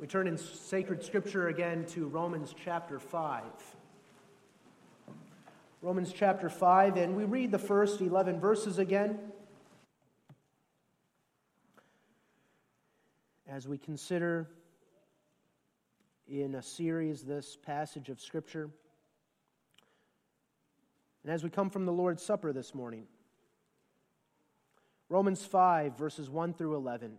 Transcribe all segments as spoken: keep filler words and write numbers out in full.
We turn in sacred scripture again to Romans chapter five. Romans chapter five, and we read the first eleven verses again as we consider in a series this passage of scripture. And as we come from the Lord's Supper this morning, Romans five, verses one through eleven.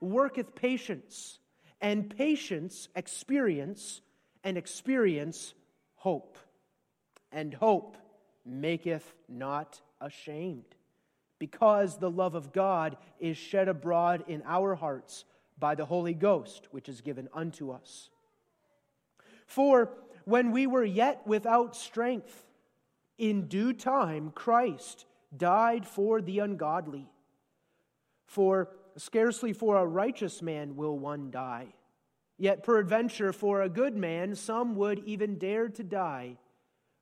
worketh patience, and patience experience, and experience hope. And hope maketh not ashamed, because the love of God is shed abroad in our hearts by the Holy Ghost, which is given unto us. For when we were yet without strength, in due time Christ died for the ungodly. For scarcely for a righteous man will one die, yet peradventure for a good man some would even dare to die.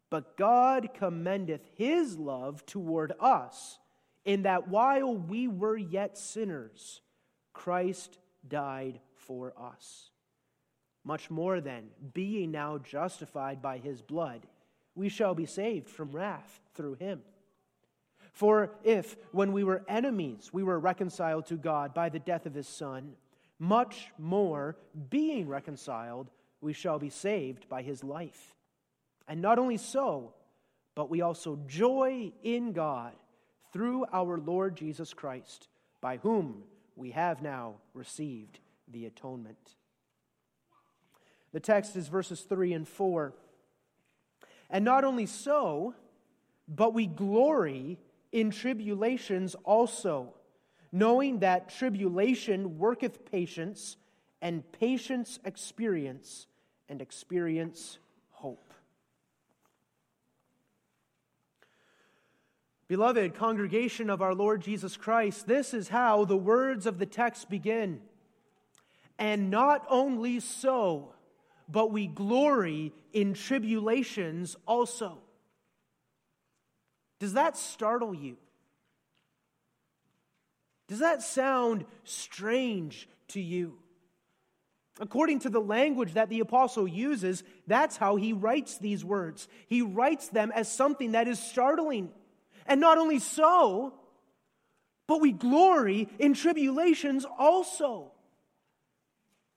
But God commendeth his love toward us, in that while we were yet sinners, Christ died for us. Much more then, being now justified by his blood, we shall be saved from wrath through him. For if, when we were enemies, we were reconciled to God by the death of his Son, much more, being reconciled, we shall be saved by his life. And not only so, but we also joy in God through our Lord Jesus Christ, by whom we have now received the atonement. The text is verses three and four. And not only so, but we glory in tribulations also, knowing that tribulation worketh patience, and patience experience, and experience hope. Beloved congregation of our Lord Jesus Christ, this is how the words of the text begin. And not only so, but we glory in tribulations also. Does that startle you? Does that sound strange to you? According to the language that the apostle uses, that's how he writes these words. He writes them as something that is startling. And not only so, but we glory in tribulations also.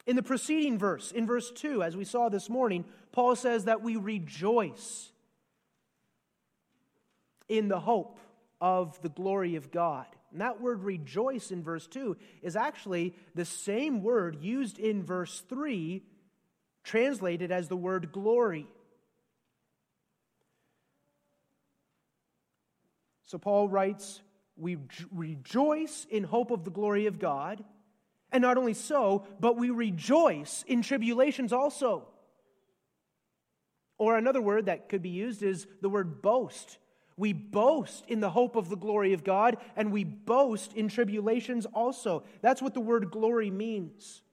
In the preceding verse, in verse two, as we saw this morning, Paul says that we rejoice in the hope of the glory of God. And that word rejoice in verse two is actually the same word used in verse three, translated as the word glory. So Paul writes, we rejoice in hope of the glory of God, and not only so, but we rejoice in tribulations also. Or another word that could be used is the word boast. We boast in the hope of the glory of God, and we boast in tribulations also. That's what the word glory means.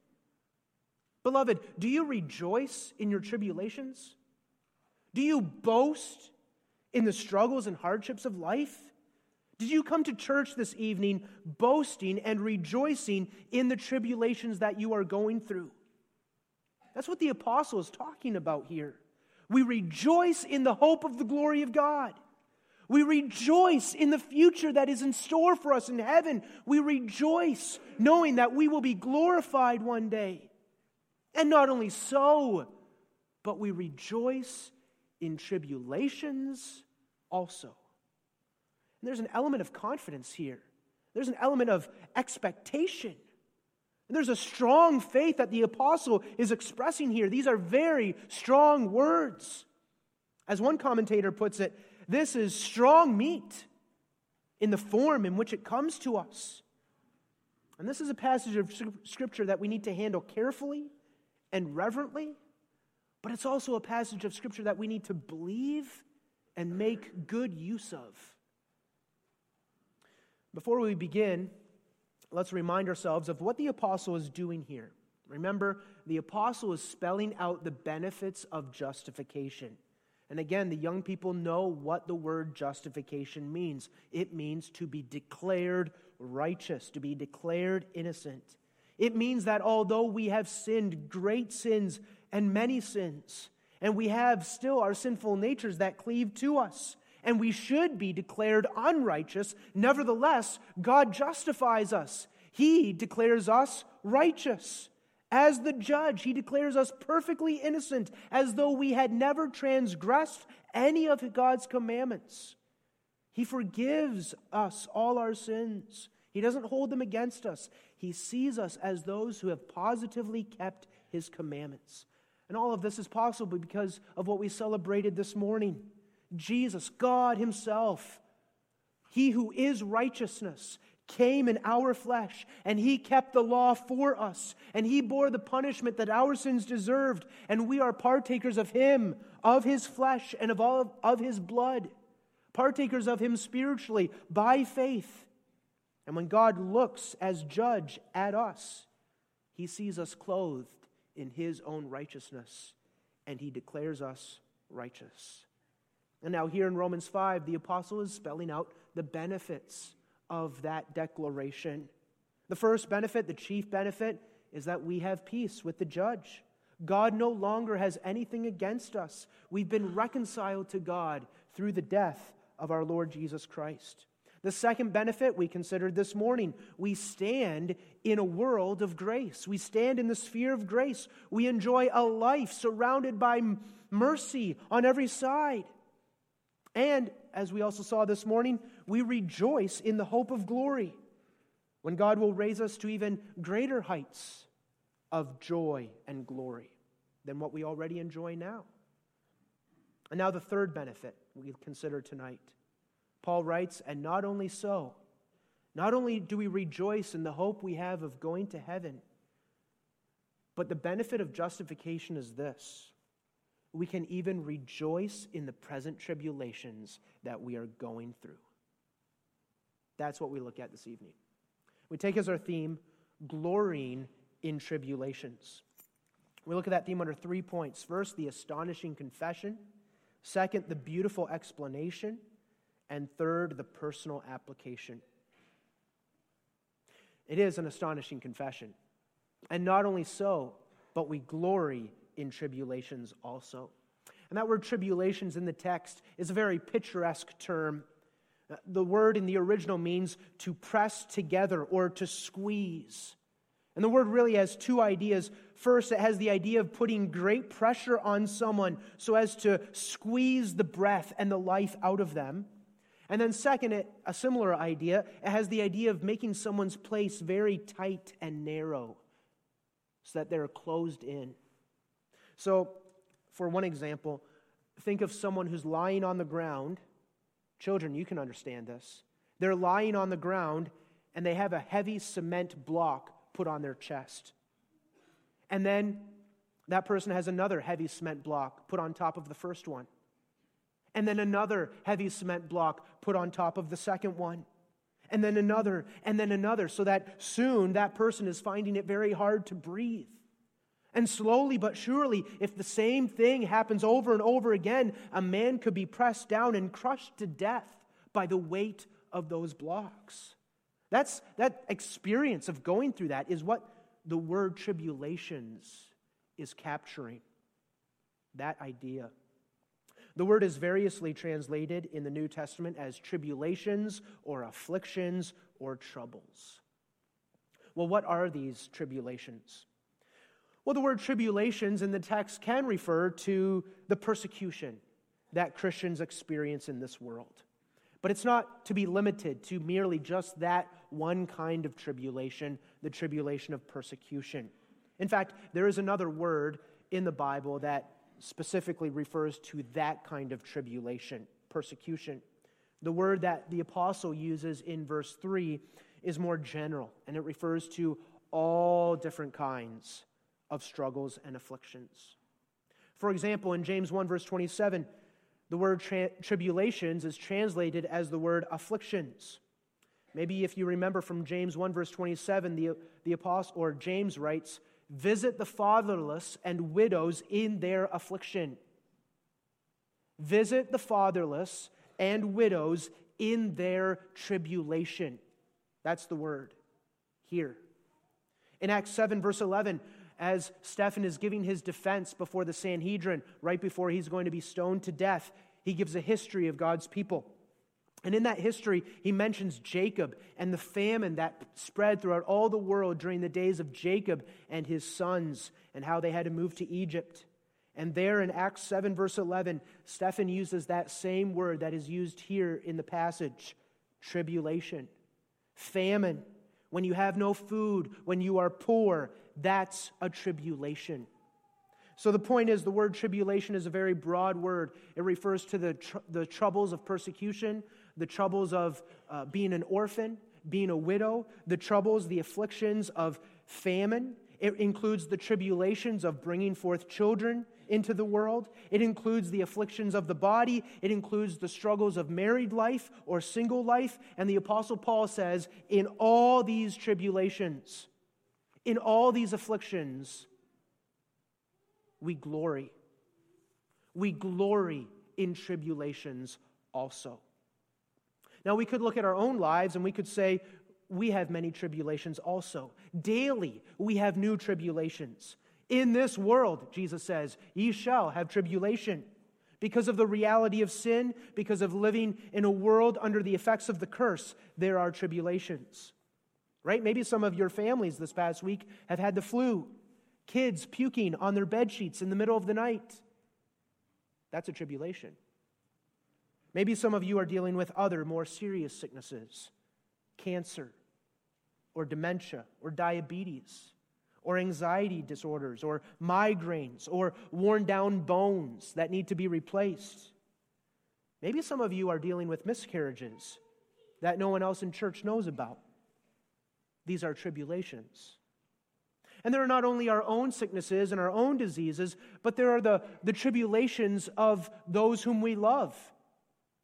Beloved, do you rejoice in your tribulations? Do you boast in the struggles and hardships of life? Did you come to church this evening boasting and rejoicing in the tribulations that you are going through? That's what the apostle is talking about here. We rejoice in the hope of the glory of God. We rejoice in the future that is in store for us in heaven. We rejoice knowing that we will be glorified one day. And not only so, but we rejoice in tribulations also. And there's an element of confidence here. There's an element of expectation. And there's a strong faith that the apostle is expressing here. These are very strong words. As one commentator puts it, this is strong meat in the form in which it comes to us. And this is a passage of Scripture that we need to handle carefully and reverently, but it's also a passage of Scripture that we need to believe and make good use of. Before we begin, let's remind ourselves of what the apostle is doing here. Remember, the apostle is spelling out the benefits of justification. And again, the young people know what the word justification means. It means to be declared righteous, to be declared innocent. It means that although we have sinned great sins and many sins, and we have still our sinful natures that cleave to us, and we should be declared unrighteous, nevertheless, God justifies us. He declares us righteous. As the judge, he declares us perfectly innocent, as though we had never transgressed any of God's commandments. He forgives us all our sins. He doesn't hold them against us. He sees us as those who have positively kept his commandments. And all of this is possible because of what we celebrated this morning. Jesus, God himself, he who is righteousness, came in our flesh, and he kept the law for us, and he bore the punishment that our sins deserved, and we are partakers of him, of his flesh, and of all of, of his blood, partakers of him spiritually by faith. And when God looks as judge at us, he sees us clothed in his own righteousness, and he declares us righteous. And now here in Romans five, the apostle is spelling out the benefits of that declaration. The first benefit, the chief benefit, is that we have peace with the judge. God no longer has anything against us. We've been reconciled to God through the death of our Lord Jesus Christ. The second benefit we considered this morning, we stand in a world of grace. We stand in the sphere of grace. We enjoy a life surrounded by mercy on every side. And as we also saw this morning, we rejoice in the hope of glory when God will raise us to even greater heights of joy and glory than what we already enjoy now. And now the third benefit we consider tonight. Paul writes, and not only so, not only do we rejoice in the hope we have of going to heaven, but the benefit of justification is this. We can even rejoice in the present tribulations that we are going through. That's what we look at this evening. We take as our theme, glorying in tribulations. We look at that theme under three points. First, the astonishing confession. Second, the beautiful explanation. And third, the personal application. It is an astonishing confession. And not only so, but we glory in tribulations also. And that word tribulations in the text is a very picturesque term. The word in the original means to press together or to squeeze. And the word really has two ideas. First, it has the idea of putting great pressure on someone so as to squeeze the breath and the life out of them. And then second, it, a similar idea, it has the idea of making someone's place very tight and narrow so that they're closed in. So, for one example, think of someone who's lying on the ground. Children, you can understand this. They're lying on the ground, and they have a heavy cement block put on their chest. And then that person has another heavy cement block put on top of the first one. And then another heavy cement block put on top of the second one. And then another, and then another, so that soon that person is finding it very hard to breathe. And slowly but surely, if the same thing happens over and over again, a man could be pressed down and crushed to death by the weight of those blocks. That's that experience of going through that is what the word tribulations is capturing, that idea. The word is variously translated in the New Testament as tribulations or afflictions or troubles. Well, what are these tribulations? Well, the word tribulations in the text can refer to the persecution that Christians experience in this world. But it's not to be limited to merely just that one kind of tribulation, the tribulation of persecution. In fact, there is another word in the Bible that specifically refers to that kind of tribulation, persecution. The word that the apostle uses in verse three is more general, and it refers to all different kinds of struggles and afflictions. For example, in James one, verse twenty-seven, the word tri- tribulations is translated as the word afflictions. Maybe if you remember from James one, verse twenty-seven, the, the apostle, or James writes, "Visit the fatherless and widows in their affliction." Visit the fatherless and widows in their tribulation. That's the word here. In Acts seven, verse eleven, as Stephen is giving his defense before the Sanhedrin, right before he's going to be stoned to death, he gives a history of God's people. And in that history, he mentions Jacob and the famine that spread throughout all the world during the days of Jacob and his sons, and how they had to move to Egypt. And there in Acts seven, verse eleven, Stephen uses that same word that is used here in the passage, tribulation, famine. When you have no food, when you are poor, that's a tribulation. So the point is, the word tribulation is a very broad word. It refers to the tr- the troubles of persecution, the troubles of uh, being an orphan, being a widow, the troubles, the afflictions of famine. It includes the tribulations of bringing forth children into the world. It includes the afflictions of the body. It includes the struggles of married life or single life. And the Apostle Paul says, in all these tribulations, in all these afflictions, we glory. We glory in tribulations also. Now, we could look at our own lives and we could say, we have many tribulations also. Daily, we have new tribulations. In this world, Jesus says, ye shall have tribulation. Because of the reality of sin, because of living in a world under the effects of the curse, there are tribulations. Right? Maybe some of your families this past week have had the flu. Kids puking on their bed sheets in the middle of the night. That's a tribulation. Maybe some of you are dealing with other more serious sicknesses, cancer, or dementia, or diabetes, or anxiety disorders, or migraines, or worn down bones that need to be replaced. Maybe some of you are dealing with miscarriages that no one else in church knows about. These are tribulations. And there are not only our own sicknesses and our own diseases, but there are the, the tribulations of those whom we love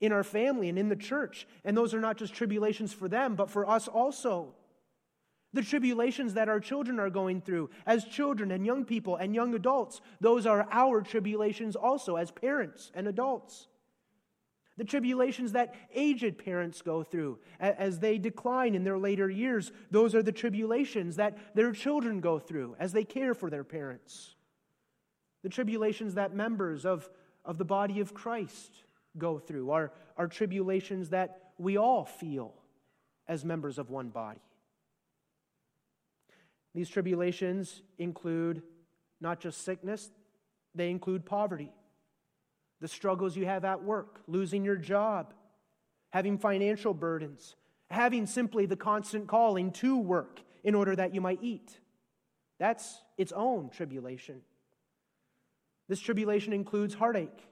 in our family and in the church. And those are not just tribulations for them, but for us also. The tribulations that our children are going through as children and young people and young adults, those are our tribulations also as parents and adults. The tribulations that aged parents go through as they decline in their later years, those are the tribulations that their children go through as they care for their parents. The tribulations that members of, of the body of Christ go through are, are tribulations that we all feel as members of one body. These tribulations include not just sickness, they include poverty. The struggles you have at work, losing your job, having financial burdens, having simply the constant calling to work in order that you might eat. That's its own tribulation. This tribulation includes heartache,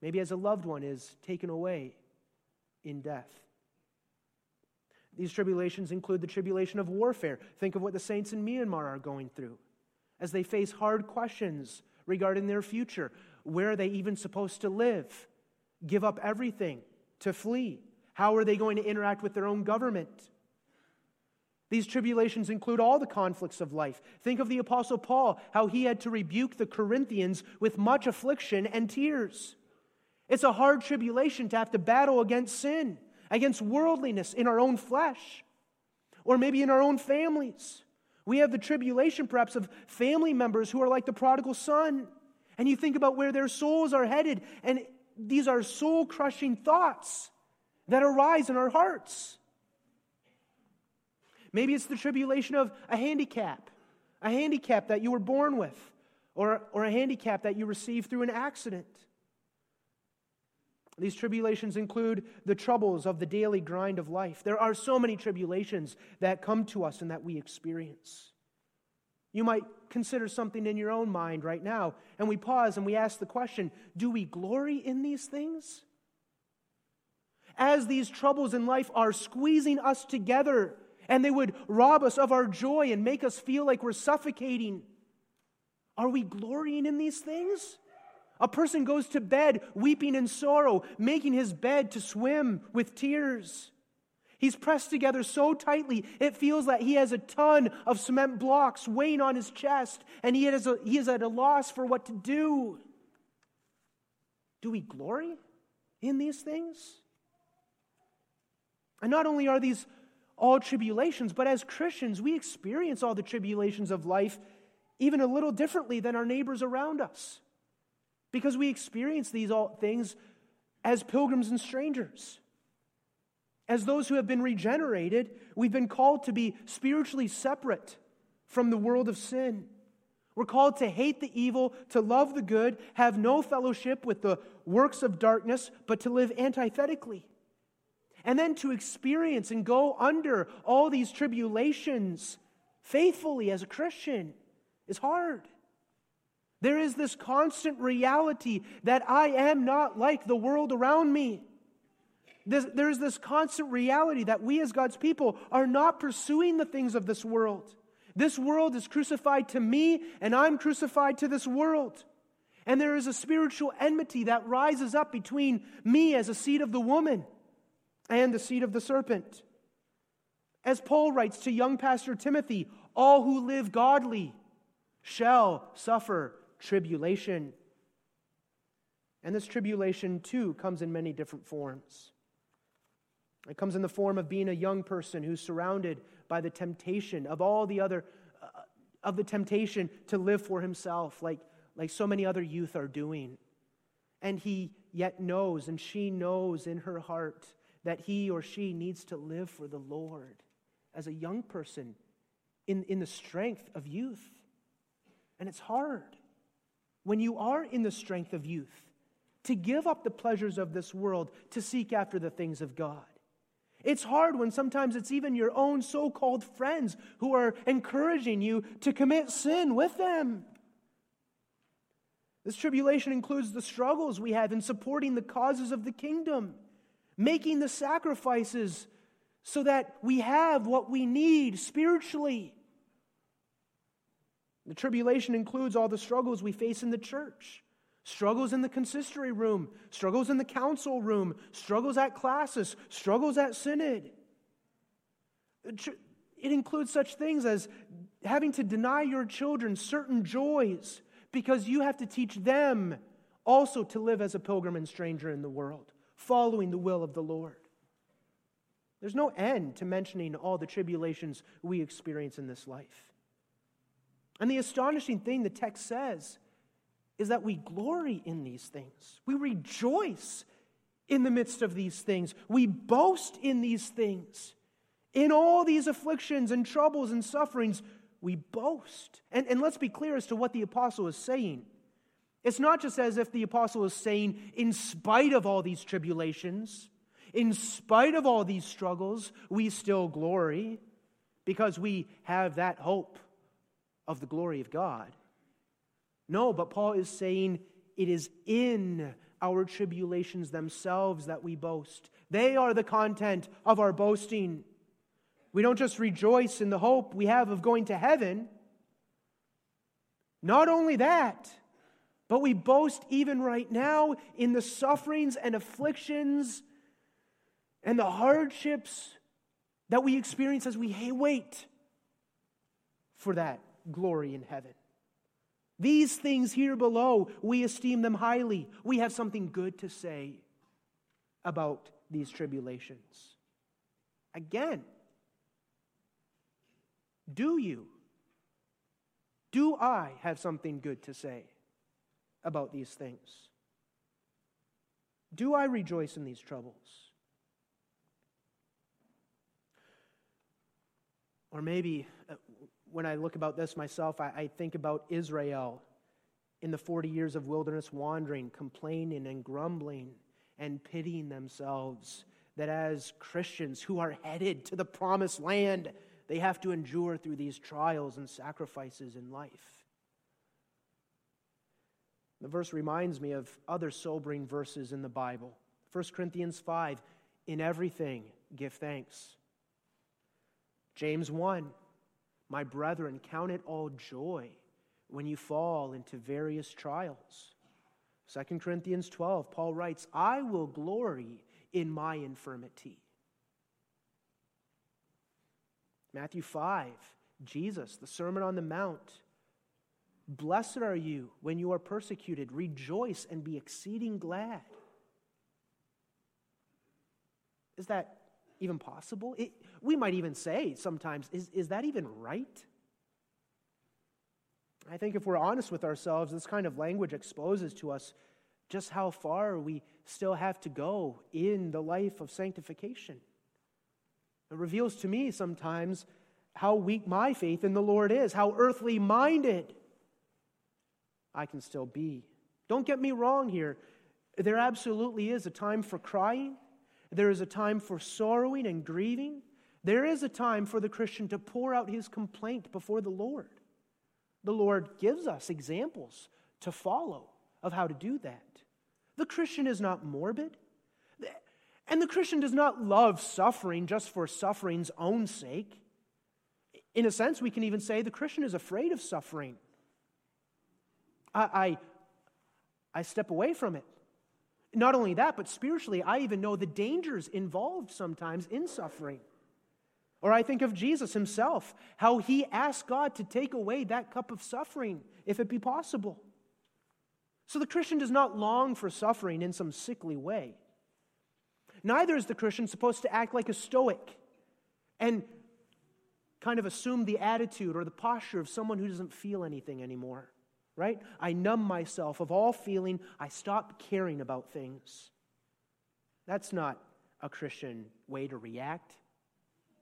maybe as a loved one is taken away in death. These tribulations include the tribulation of warfare. Think of what the saints in Myanmar are going through as they face hard questions regarding their future. Where are they even supposed to live? Give up everything to flee? How are they going to interact with their own government? These tribulations include all the conflicts of life. Think of the Apostle Paul, how he had to rebuke the Corinthians with much affliction and tears. It's a hard tribulation to have to battle against sin, against worldliness in our own flesh, or maybe in our own families. We have the tribulation perhaps of family members who are like the prodigal son. And you think about where their souls are headed, and these are soul-crushing thoughts that arise in our hearts. Maybe it's the tribulation of a handicap, a handicap that you were born with, or, or a handicap that you received through an accident. These tribulations include the troubles of the daily grind of life. There are so many tribulations that come to us and that we experience. You might consider something in your own mind right now, and we pause and we ask the question, do we glory in these things? as these troubles in life are squeezing us together, and they would rob us of our joy and make us feel like we're suffocating. Are we glorying in these things? A person goes to bed weeping in sorrow, making his bed to swim with tears. He's pressed together so tightly, it feels like he has a ton of cement blocks weighing on his chest, and he is, a, he is at a loss for what to do. Do we glory in these things? And not only are these all tribulations, but as Christians, we experience all the tribulations of life even a little differently than our neighbors around us, because we experience these all things as pilgrims and strangers. As those who have been regenerated, we've been called to be spiritually separate from the world of sin. We're called to hate the evil, to love the good, have no fellowship with the works of darkness, but to live antithetically. And then to experience and go under all these tribulations faithfully as a Christian is hard. There is this constant reality that I am not like the world around me. There's this constant reality that we as God's people are not pursuing the things of this world. This world is crucified to me, and I'm crucified to this world. And there is a spiritual enmity that rises up between me as a seed of the woman and the seed of the serpent. As Paul writes to young Pastor Timothy, all who live godly shall suffer tribulation. And this tribulation, too, comes in many different forms. It comes in the form of being a young person who's surrounded by the temptation of all the other, uh, of the temptation to live for himself, like, like so many other youth are doing. And he yet knows, and she knows in her heart, that he or she needs to live for the Lord as a young person in, in the strength of youth. And it's hard when you are in the strength of youth to give up the pleasures of this world to seek after the things of God. It's hard when sometimes it's even your own so-called friends who are encouraging you to commit sin with them. This tribulation includes the struggles we have in supporting the causes of the kingdom, making the sacrifices so that we have what we need spiritually. The tribulation includes all the struggles we face in the church. Struggles in the consistory room, struggles in the council room, struggles at classes, struggles at synod. It includes such things as having to deny your children certain joys because you have to teach them also to live as a pilgrim and stranger in the world, following the will of the Lord. There's no end to mentioning all the tribulations we experience in this life. And the astonishing thing the text says is that we glory in these things. We rejoice in the midst of these things. We boast in these things. In all these afflictions and troubles and sufferings, we boast. And, and let's be clear as to what the apostle is saying. It's not just as if the apostle is saying, in spite of all these tribulations, in spite of all these struggles, we still glory because we have that hope of the glory of God. No, but Paul is saying it is in our tribulations themselves that we boast. They are the content of our boasting. We don't just rejoice in the hope we have of going to heaven. Not only that, but we boast even right now in the sufferings and afflictions and the hardships that we experience as we wait for that glory in heaven. These things here below, we esteem them highly. We have something good to say about these tribulations. Again, do you? Do I have something good to say about these things? Do I rejoice in these troubles? Or maybe Uh, When I look about this myself, I, I think about Israel in the forty years of wilderness wandering, complaining and grumbling and pitying themselves that as Christians who are headed to the promised land, they have to endure through these trials and sacrifices in life. The verse reminds me of other sobering verses in the Bible. First Corinthians five, In everything, give thanks. James one, my brethren, count it all joy when you fall into various trials. Second Corinthians twelve, Paul writes, I will glory in my infirmity. Matthew five, Jesus, the Sermon on the Mount, blessed are you when you are persecuted. Rejoice and be exceeding glad. Is that even possible? It, we might even say sometimes, is, is that even right? I think if we're honest with ourselves, this kind of language exposes to us just how far we still have to go in the life of sanctification. It reveals to me sometimes how weak my faith in the Lord is, how earthly-minded I can still be. Don't get me wrong here. There absolutely is a time for crying. There is a time for sorrowing and grieving. There is a time for the Christian to pour out his complaint before the Lord. The Lord gives us examples to follow of how to do that. The Christian is not morbid. And the Christian does not love suffering just for suffering's own sake. In a sense, we can even say the Christian is afraid of suffering. I, I, I step away from it. Not only that, but spiritually, I even know the dangers involved sometimes in suffering. Or I think of Jesus himself, how he asked God to take away that cup of suffering, if it be possible. So the Christian does not long for suffering in some sickly way. Neither is the Christian supposed to act like a Stoic and kind of assume the attitude or the posture of someone who doesn't feel anything anymore. Right? I numb myself of all feeling. I stop caring about things. That's not a Christian way to react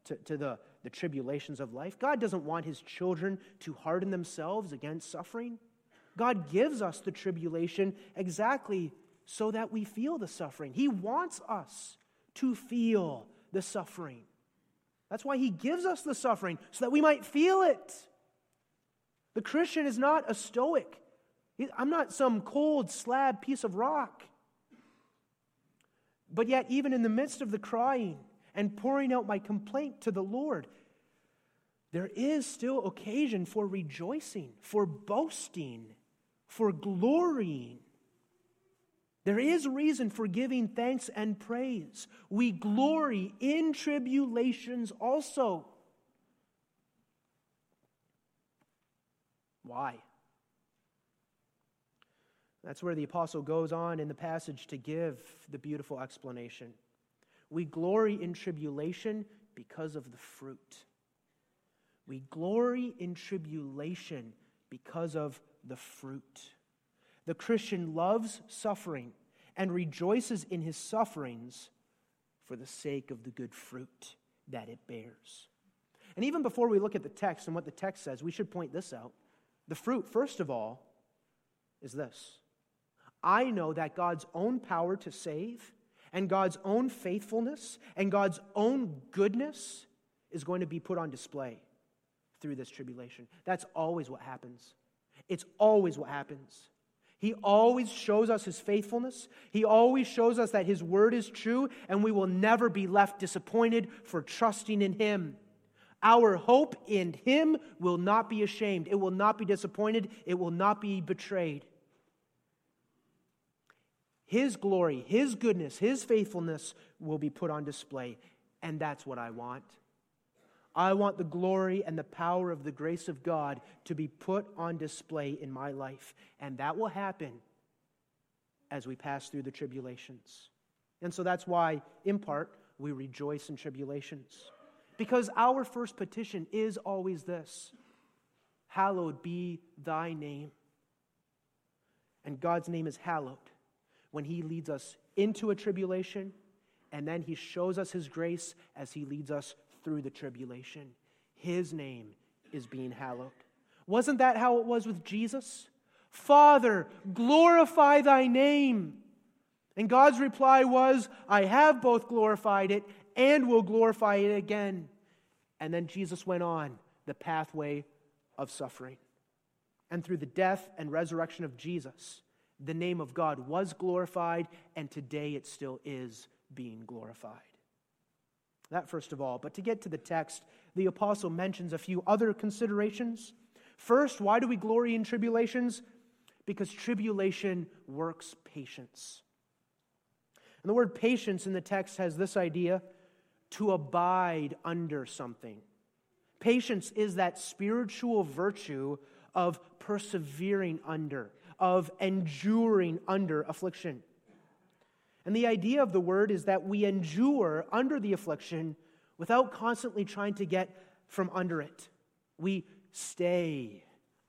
to, to the, the tribulations of life. God doesn't want his children to harden themselves against suffering. God gives us the tribulation exactly so that we feel the suffering. He wants us to feel the suffering. That's why he gives us the suffering, so that we might feel it. The Christian is not a Stoic. I'm not some cold slab piece of rock. But yet, even in the midst of the crying and pouring out my complaint to the Lord, there is still occasion for rejoicing, for boasting, for glorying. There is reason for giving thanks and praise. We glory in tribulations also. Why? That's where the apostle goes on in the passage to give the beautiful explanation. We glory in tribulation because of the fruit. We glory in tribulation because of the fruit. The Christian loves suffering and rejoices in his sufferings for the sake of the good fruit that it bears. And even before we look at the text and what the text says, we should point this out. The fruit, first of all, is this. I know that God's own power to save and God's own faithfulness and God's own goodness is going to be put on display through this tribulation. That's always what happens. It's always what happens. He always shows us his faithfulness. He always shows us that his word is true, and we will never be left disappointed for trusting in him. Our hope in him will not be ashamed. It will not be disappointed. It will not be betrayed. His glory, his goodness, his faithfulness will be put on display. And that's what I want. I want the glory and the power of the grace of God to be put on display in my life. And that will happen as we pass through the tribulations. And so that's why, in part, we rejoice in tribulations. Because our first petition is always this: hallowed be thy name. And God's name is hallowed when he leads us into a tribulation, and then he shows us his grace as he leads us through the tribulation. His name is being hallowed. Wasn't that how it was with Jesus? Father, glorify thy name. And God's reply was, I have both glorified it and will glorify it again. And then Jesus went on the pathway of suffering. And through the death and resurrection of Jesus, the name of God was glorified, and today it still is being glorified. That first of all. But to get to the text, the apostle mentions a few other considerations. First, why do we glory in tribulations? Because tribulation works patience. And the word patience in the text has this idea, to abide under something. Patience is that spiritual virtue of persevering under, of enduring under affliction. And the idea of the word is that we endure under the affliction without constantly trying to get from under it. We stay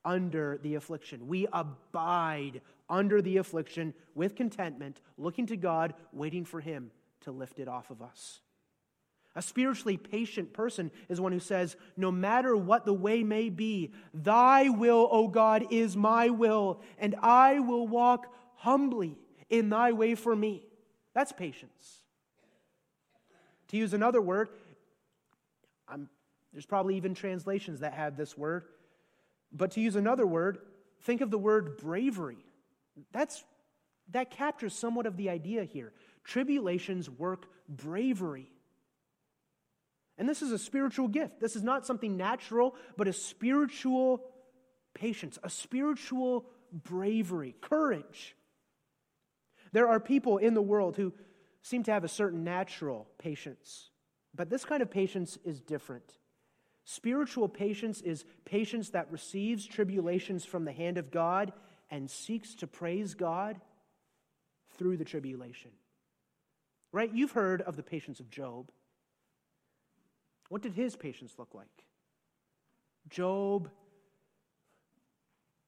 under the affliction. We abide under the affliction with contentment, looking to God, waiting for Him to lift it off of us. A spiritually patient person is one who says, no matter what the way may be, thy will, O God, is my will, and I will walk humbly in thy way for me. That's patience. To use another word, I'm, there's probably even translations that have this word, but to use another word, think of the word bravery. That's, that captures somewhat of the idea here. Tribulations work bravery. And this is a spiritual gift. This is not something natural, but a spiritual patience, a spiritual bravery, courage. There are people in the world who seem to have a certain natural patience, but this kind of patience is different. Spiritual patience is patience that receives tribulations from the hand of God and seeks to praise God through the tribulation. Right? You've heard of the patience of Job. What did his patience look like? Job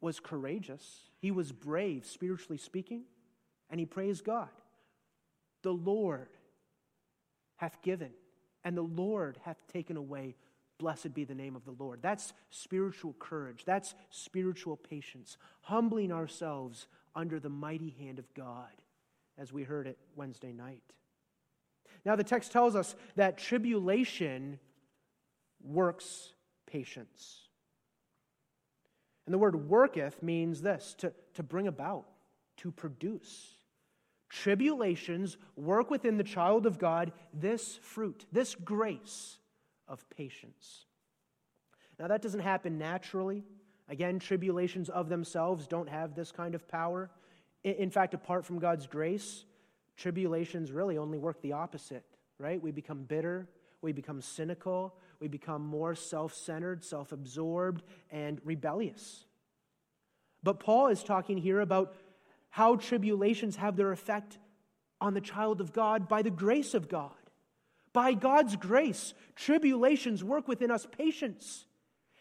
was courageous. He was brave, spiritually speaking, and he praised God. The Lord hath given, and the Lord hath taken away. Blessed be the name of the Lord. That's spiritual courage. That's spiritual patience. Humbling ourselves under the mighty hand of God, as we heard it Wednesday night. Now the text tells us that tribulation works patience. And the word worketh means this, to, to bring about, to produce. Tribulations work within the child of God this fruit, this grace of patience. Now that doesn't happen naturally. Again, tribulations of themselves don't have this kind of power. In fact, apart from God's grace, tribulations really only work the opposite, right? We become bitter, we become cynical, we become more self-centered, self-absorbed, and rebellious. But Paul is talking here about how tribulations have their effect on the child of God by the grace of God. By God's grace, tribulations work within us patience.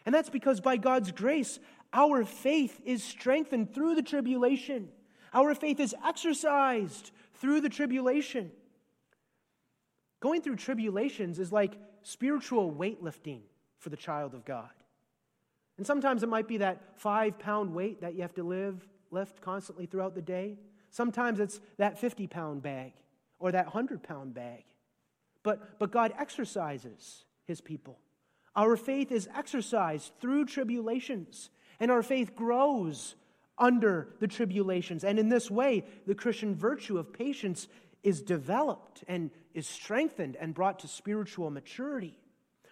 And that's because by God's grace, our faith is strengthened through the tribulation. Our faith is exercised through the tribulation. Going through tribulations is like spiritual weightlifting for the child of God. And sometimes it might be that five-pound weight that you have to live, lift constantly throughout the day. Sometimes it's that fifty-pound bag or that one hundred-pound bag. But, but God exercises His people. Our faith is exercised through tribulations, and our faith grows under the tribulations. And in this way, the Christian virtue of patience is developed and is strengthened and brought to spiritual maturity,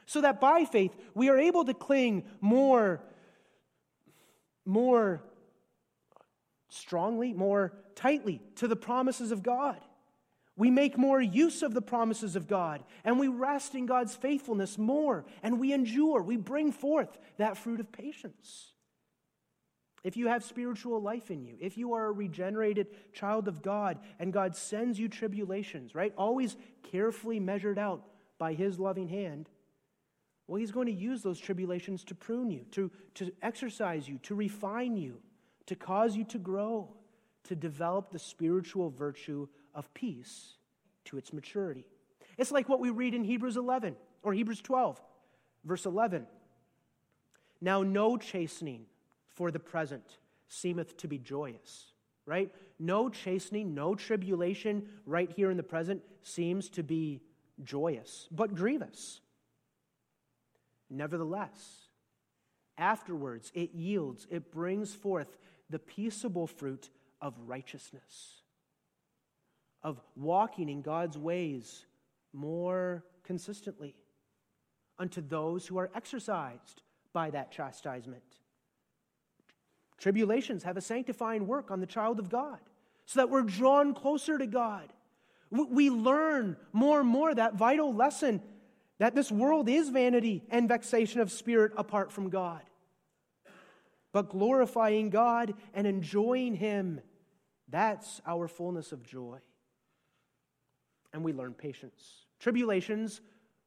so that by faith we are able to cling more, more strongly, more tightly to the promises of God. We make more use of the promises of God, and we rest in God's faithfulness more, and we endure, we bring forth that fruit of patience. If you have spiritual life in you, if you are a regenerated child of God, and God sends you tribulations, right, always carefully measured out by His loving hand, well, He's going to use those tribulations to prune you, to, to exercise you, to refine you, to cause you to grow, to develop the spiritual virtue of peace to its maturity. It's like what we read in Hebrews eleven, or Hebrews twelve, verse eleven. Now no chastening for the present seemeth to be joyous, right? No chastening, no tribulation right here in the present seems to be joyous, but grievous. Nevertheless, afterwards it yields, it brings forth the peaceable fruit of righteousness, of walking in God's ways more consistently unto those who are exercised by that chastisement. Tribulations have a sanctifying work on the child of God so that we're drawn closer to God. We learn more and more that vital lesson that this world is vanity and vexation of spirit apart from God. But glorifying God and enjoying Him, that's our fullness of joy. And we learn patience. Tribulations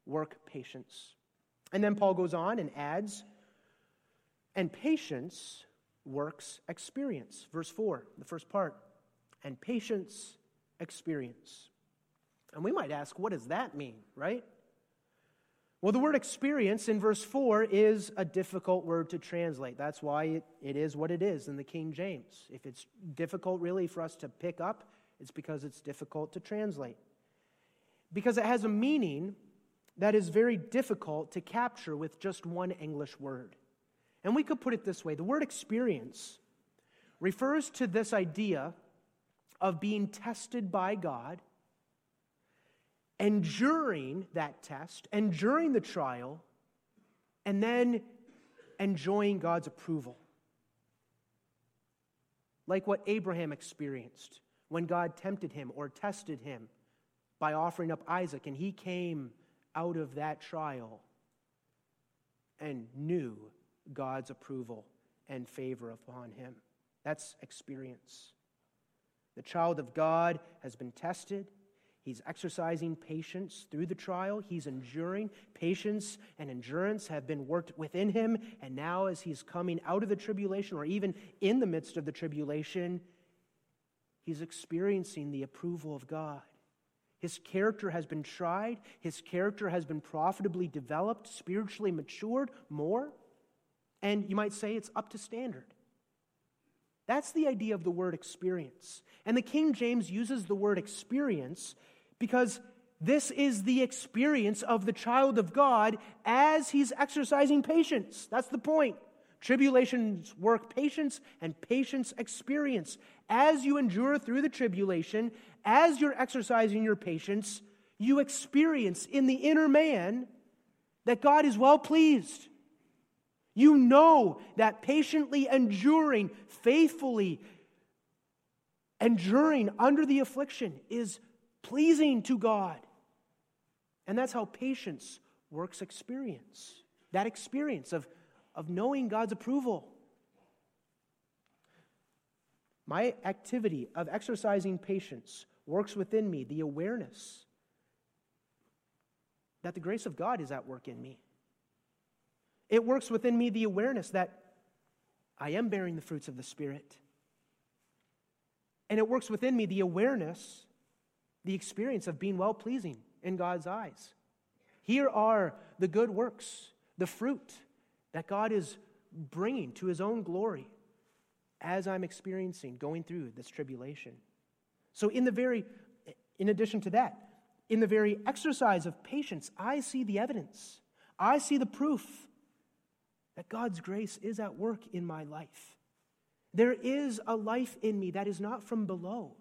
work patience. And then Paul goes on and adds, and patience works experience. Verse four, the first part. And patience, experience. And we might ask, what does that mean, right? Well, the word experience in verse four is a difficult word to translate. That's why it, it is what it is in the King James. If it's difficult really for us to pick up, it's because it's difficult to translate. Because it has a meaning that is very difficult to capture with just one English word. And we could put it this way. The word experience refers to this idea of being tested by God, enduring that test, enduring the trial, and then enjoying God's approval. Like what Abraham experienced when God tempted him or tested him by offering up Isaac, and he came out of that trial and knew God's approval and favor upon him. That's experience. The child of God has been tested. He's exercising patience through the trial. He's enduring. Patience and endurance have been worked within him. And now as he's coming out of the tribulation, or even in the midst of the tribulation, he's experiencing the approval of God. His character has been tried. His character has been profitably developed, spiritually matured more. And you might say it's up to standard. That's the idea of the word experience. And the King James uses the word experience because this is the experience of the child of God as he's exercising patience. That's the point. Tribulations work patience, and patience experience. As you endure through the tribulation, as you're exercising your patience, you experience in the inner man that God is well pleased. You know that patiently enduring, faithfully enduring under the affliction is pleasing to God. And that's how patience works experience. That experience of, of knowing God's approval. My activity of exercising patience works within me the awareness that the grace of God is at work in me. It works within me the awareness that I am bearing the fruits of the Spirit. And it works within me the awareness, the experience of being well-pleasing in God's eyes. Here are the good works, the fruit that God is bringing to His own glory as I'm experiencing going through this tribulation. So in the very, in addition to that, in the very exercise of patience, I see the evidence. I see the proof that God's grace is at work in my life. There is a life in me that is not from below,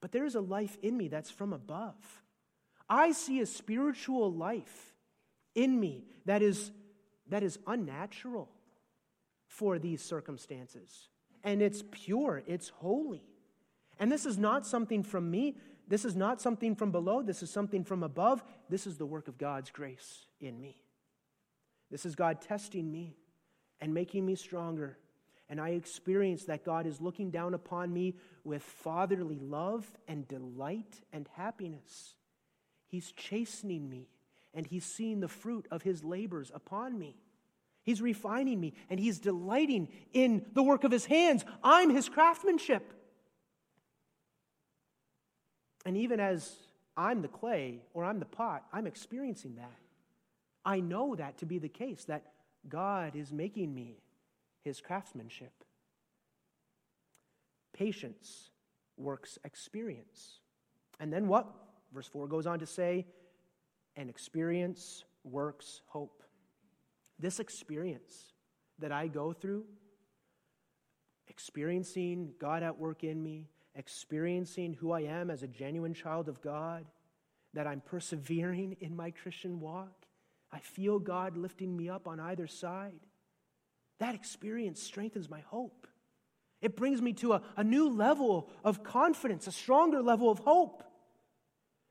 but there is a life in me that's from above. I see a spiritual life in me that is, that is unnatural for these circumstances. And it's pure, it's holy. And this is not something from me. This is not something from below. This is something from above. This is the work of God's grace in me. This is God testing me and making me stronger. And I experience that God is looking down upon me with fatherly love and delight and happiness. He's chastening me, and He's seeing the fruit of His labors upon me. He's refining me, and He's delighting in the work of His hands. I'm His craftsmanship. And even as I'm the clay or I'm the pot, I'm experiencing that. I know that to be the case, that God is making me His craftsmanship. Patience works experience. And then what? Verse four goes on to say, and experience works hope. This experience that I go through, experiencing God at work in me, experiencing who I am as a genuine child of God, that I'm persevering in my Christian walk. I feel God lifting me up on either side. That experience strengthens my hope. It brings me to a, a new level of confidence, a stronger level of hope.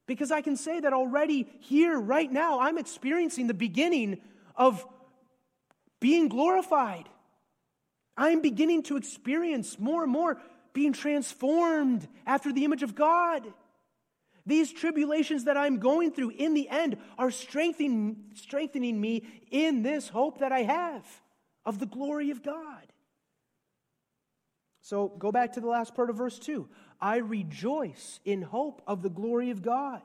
Because I can say that already here, right now, I'm experiencing the beginning of being glorified. I'm beginning to experience more and more being transformed after the image of God. These tribulations that I'm going through in the end are strengthening, strengthening me in this hope that I have of the glory of God. So go back to the last part of verse two. I rejoice in hope of the glory of God.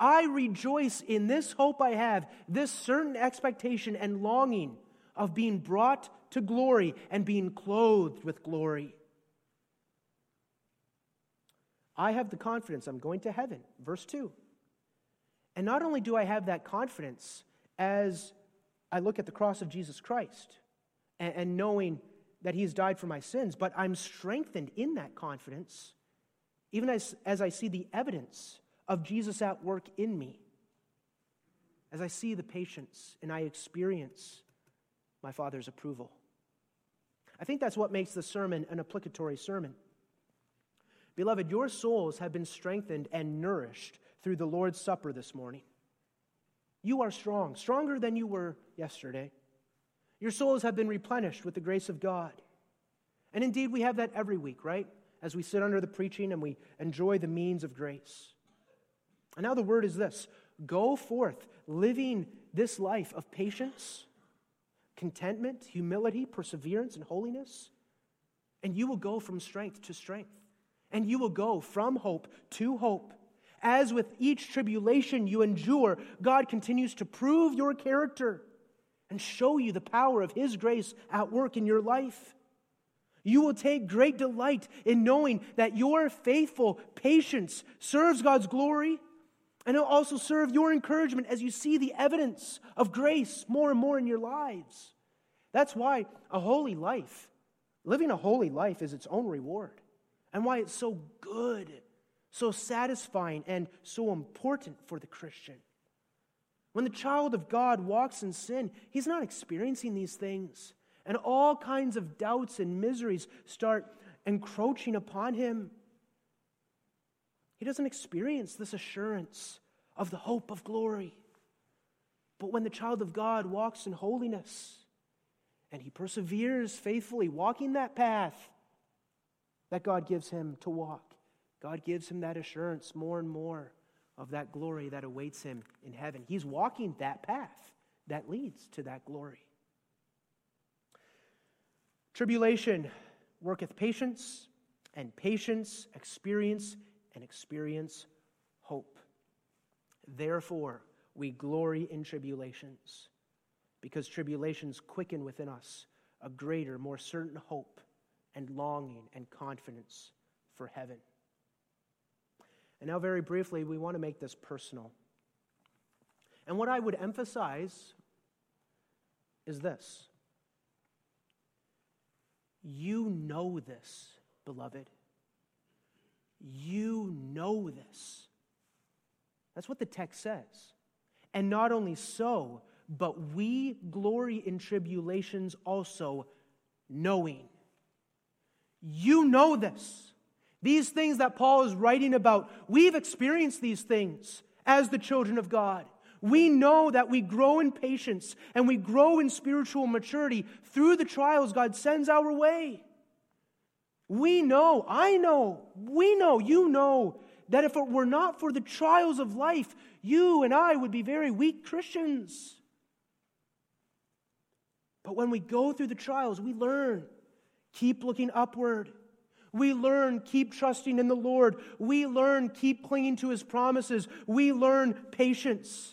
I rejoice in this hope I have, this certain expectation and longing of being brought to glory and being clothed with glory. I have the confidence I'm going to heaven, verse two. And not only do I have that confidence as I look at the cross of Jesus Christ and, and knowing that He's died for my sins, but I'm strengthened in that confidence even as, as I see the evidence of Jesus at work in me, as I see the patience and I experience my Father's approval. I think that's what makes the sermon an obligatory sermon. Beloved, your souls have been strengthened and nourished through the Lord's Supper this morning. You are strong, stronger than you were yesterday. Your souls have been replenished with the grace of God. And indeed, we have that every week, right? As we sit under the preaching and we enjoy the means of grace. And now the word is this: go forth living this life of patience, contentment, humility, perseverance, and holiness, and you will go from strength to strength. And you will go from hope to hope. As with each tribulation you endure, God continues to prove your character and show you the power of His grace at work in your life. You will take great delight in knowing that your faithful patience serves God's glory, and it will also serve your encouragement as you see the evidence of grace more and more in your lives. That's why a holy life, living a holy life, is its own reward. And why it's so good, so satisfying, and so important for the Christian. When the child of God walks in sin, he's not experiencing these things. And all kinds of doubts and miseries start encroaching upon him. He doesn't experience this assurance of the hope of glory. But when the child of God walks in holiness, and he perseveres faithfully, walking that path that God gives him to walk, God gives him that assurance more and more of that glory that awaits him in heaven. He's walking that path that leads to that glory. Tribulation worketh patience, and patience experience, and experience hope. Therefore, we glory in tribulations, because tribulations quicken within us a greater, more certain hope and longing and confidence for heaven. And now very briefly, we want to make this personal. And what I would emphasize is this. You know this, beloved. You know this. That's what the text says. And not only so, but we glory in tribulations also, knowing. You know this. These things that Paul is writing about, we've experienced these things as the children of God. We know that we grow in patience and we grow in spiritual maturity through the trials God sends our way. We know, I know, we know, you know, that if it were not for the trials of life, you and I would be very weak Christians. But when we go through the trials, we learn. Keep looking upward. We learn, keep trusting in the Lord. We learn, keep clinging to His promises. We learn patience.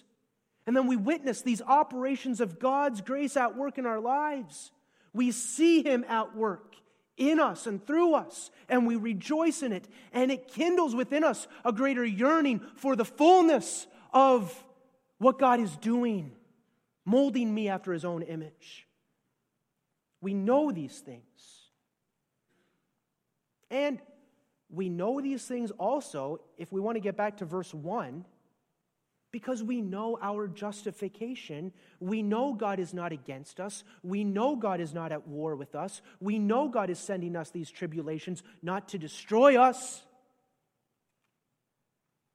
And then we witness these operations of God's grace at work in our lives. We see Him at work in us and through us, and we rejoice in it. And it kindles within us a greater yearning for the fullness of what God is doing, molding me after His own image. We know these things. And we know these things also, if we want to get back to verse one, Because we know our justification. We know God is not against us. We know God is not at war with us. We know God is sending us these tribulations not to destroy us,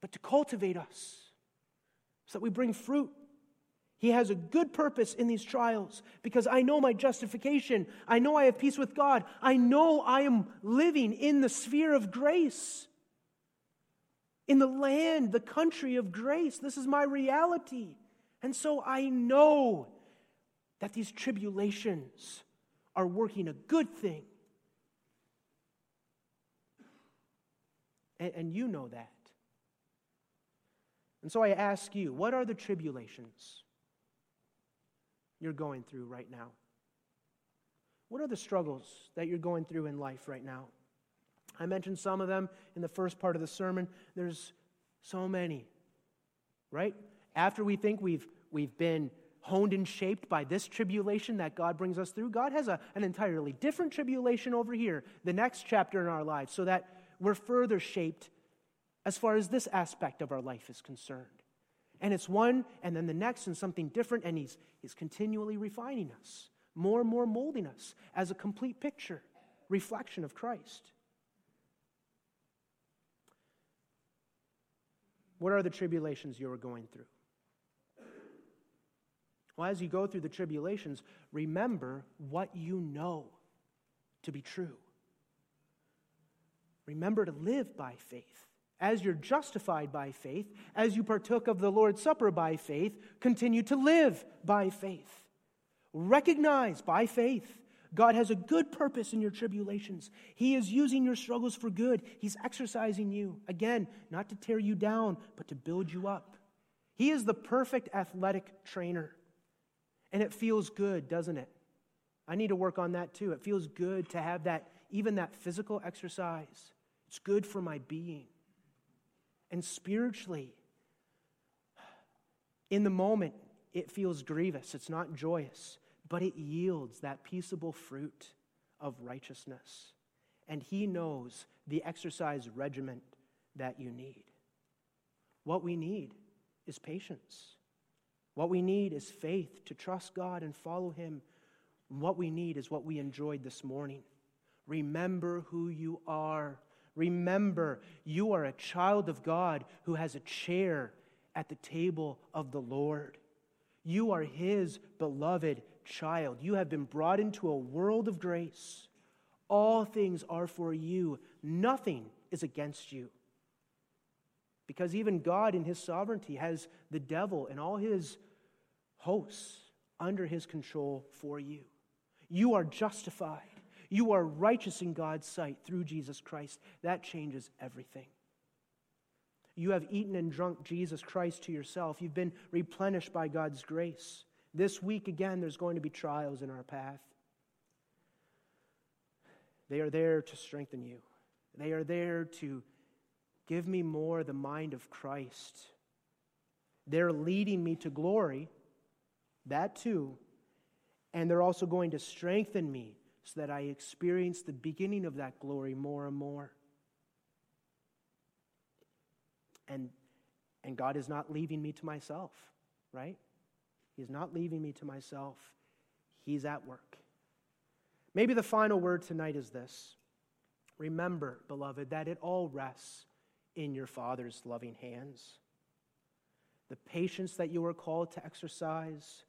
but to cultivate us so that we bring fruit. He has a good purpose in these trials because I know my justification. I know I have peace with God. I know I am living in the sphere of grace. In the land, the country of grace. This is my reality. And so I know that these tribulations are working a good thing. And, and you know that. And so I ask you, what are the tribulations you're going through right now? What are the struggles that you're going through in life right now? I mentioned some of them in the first part of the sermon. There's so many, right? After we think we've we've been honed and shaped by this tribulation that God brings us through, God has a, an entirely different tribulation over here, the next chapter in our lives, so that we're further shaped as far as this aspect of our life is concerned. And it's one, and then the next, and something different, and he's, he's continually refining us, more and more molding us as a complete picture, reflection of Christ. What are the tribulations you are going through? Well, as you go through the tribulations, remember what you know to be true. Remember to live by faith. As you're justified by faith, as you partook of the Lord's Supper by faith, continue to live by faith. Recognize by faith God has a good purpose in your tribulations. He is using your struggles for good. He's exercising you, again, not to tear you down, but to build you up. He is the perfect athletic trainer. And it feels good, doesn't it? I need to work on that too. It feels good to have that, even that physical exercise. It's good for my being. And spiritually, in the moment, it feels grievous. It's not joyous. But it yields that peaceable fruit of righteousness. And he knows the exercise regimen that you need. What we need is patience. What we need is faith to trust God and follow him. What we need is what we enjoyed this morning. Remember who you are. Remember you are a child of God who has a chair at the table of the Lord. You are his beloved child. You have been brought into a world of grace. All things are for you. Nothing is against you. Because even God in his sovereignty has the devil and all his hosts under his control for you. You are justified. You are righteous in God's sight through Jesus Christ. That changes everything. You have eaten and drunk Jesus Christ to yourself. You've been replenished by God's grace. This week, again, there's going to be trials in our path. They are there to strengthen you. They are there to give me more the mind of Christ. They're leading me to glory, that too, and they're also going to strengthen me so that I experience the beginning of that glory more and more. And, and God is not leaving me to myself, right? He's not leaving me to myself. He's at work. Maybe the final word tonight is this. Remember, beloved, that it all rests in your Father's loving hands. The patience that you are called to exercise,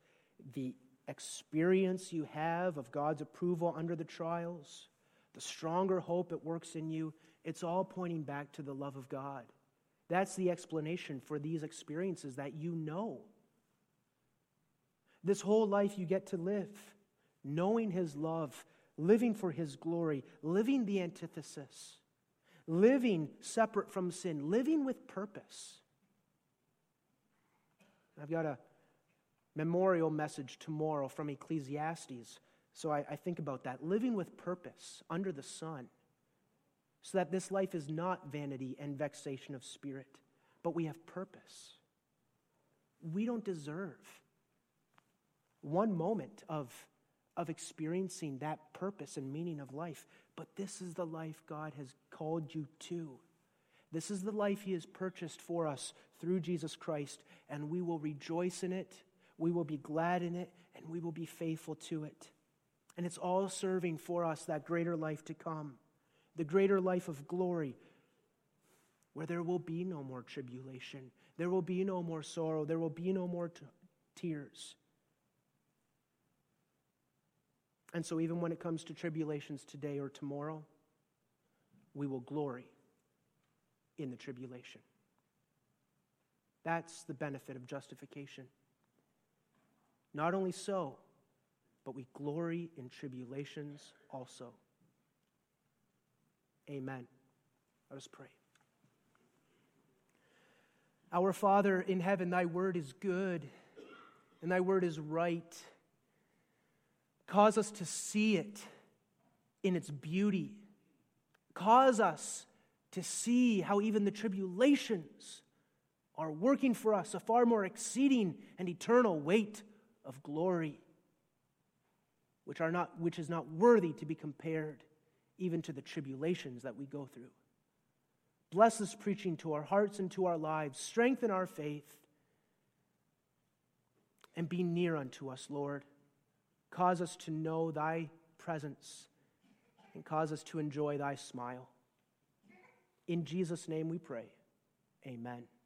the experience you have of God's approval under the trials, the stronger hope it works in you, it's all pointing back to the love of God. That's the explanation for these experiences that you know. This whole life you get to live, knowing his love, living for his glory, living the antithesis, living separate from sin, living with purpose. I've got a memorial message tomorrow from Ecclesiastes, so I, I think about that. Living with purpose under the sun, so that this life is not vanity and vexation of spirit, but we have purpose. We don't deserve one moment of, of experiencing that purpose and meaning of life. But this is the life God has called you to. This is the life he has purchased for us through Jesus Christ, and we will rejoice in it, we will be glad in it, and we will be faithful to it. And it's all serving for us that greater life to come, the greater life of glory, where there will be no more tribulation, there will be no more sorrow, there will be no more t- tears. And so even when it comes to tribulations today or tomorrow, we will glory in the tribulation. That's the benefit of justification. Not only so, but we glory in tribulations also. Amen. Let us pray. Our Father in heaven, thy word is good, and thy word is right. Cause us to see it in its beauty. Cause us to see how even the tribulations are working for us a far more exceeding and eternal weight of glory, which are not, which is not worthy to be compared even to the tribulations that we go through. Bless this preaching to our hearts and to our lives. Strengthen our faith and be near unto us, Lord. Cause us to know thy presence and cause us to enjoy thy smile. In Jesus' name we pray. Amen.